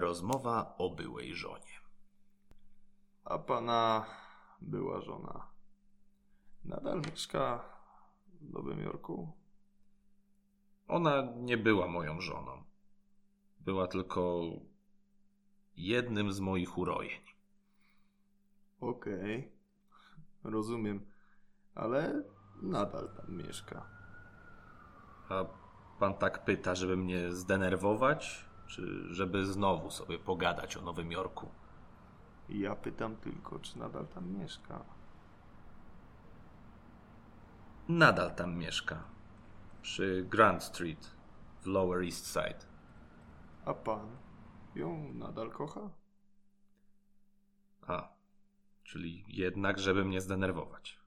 Rozmowa o byłej żonie. A pana była żona nadal mieszka w Nowym Jorku? Ona nie była moją żoną. Była tylko jednym z moich urojeń. Okej, rozumiem, ale nadal tam mieszka. A pan tak pyta, żeby mnie zdenerwować, czy żeby znowu sobie pogadać o Nowym Jorku? Ja pytam tylko, czy nadal tam mieszka. Nadal tam mieszka. Przy Grand Street w Lower East Side. A pan ją nadal kocha? Czyli jednak, żeby mnie zdenerwować.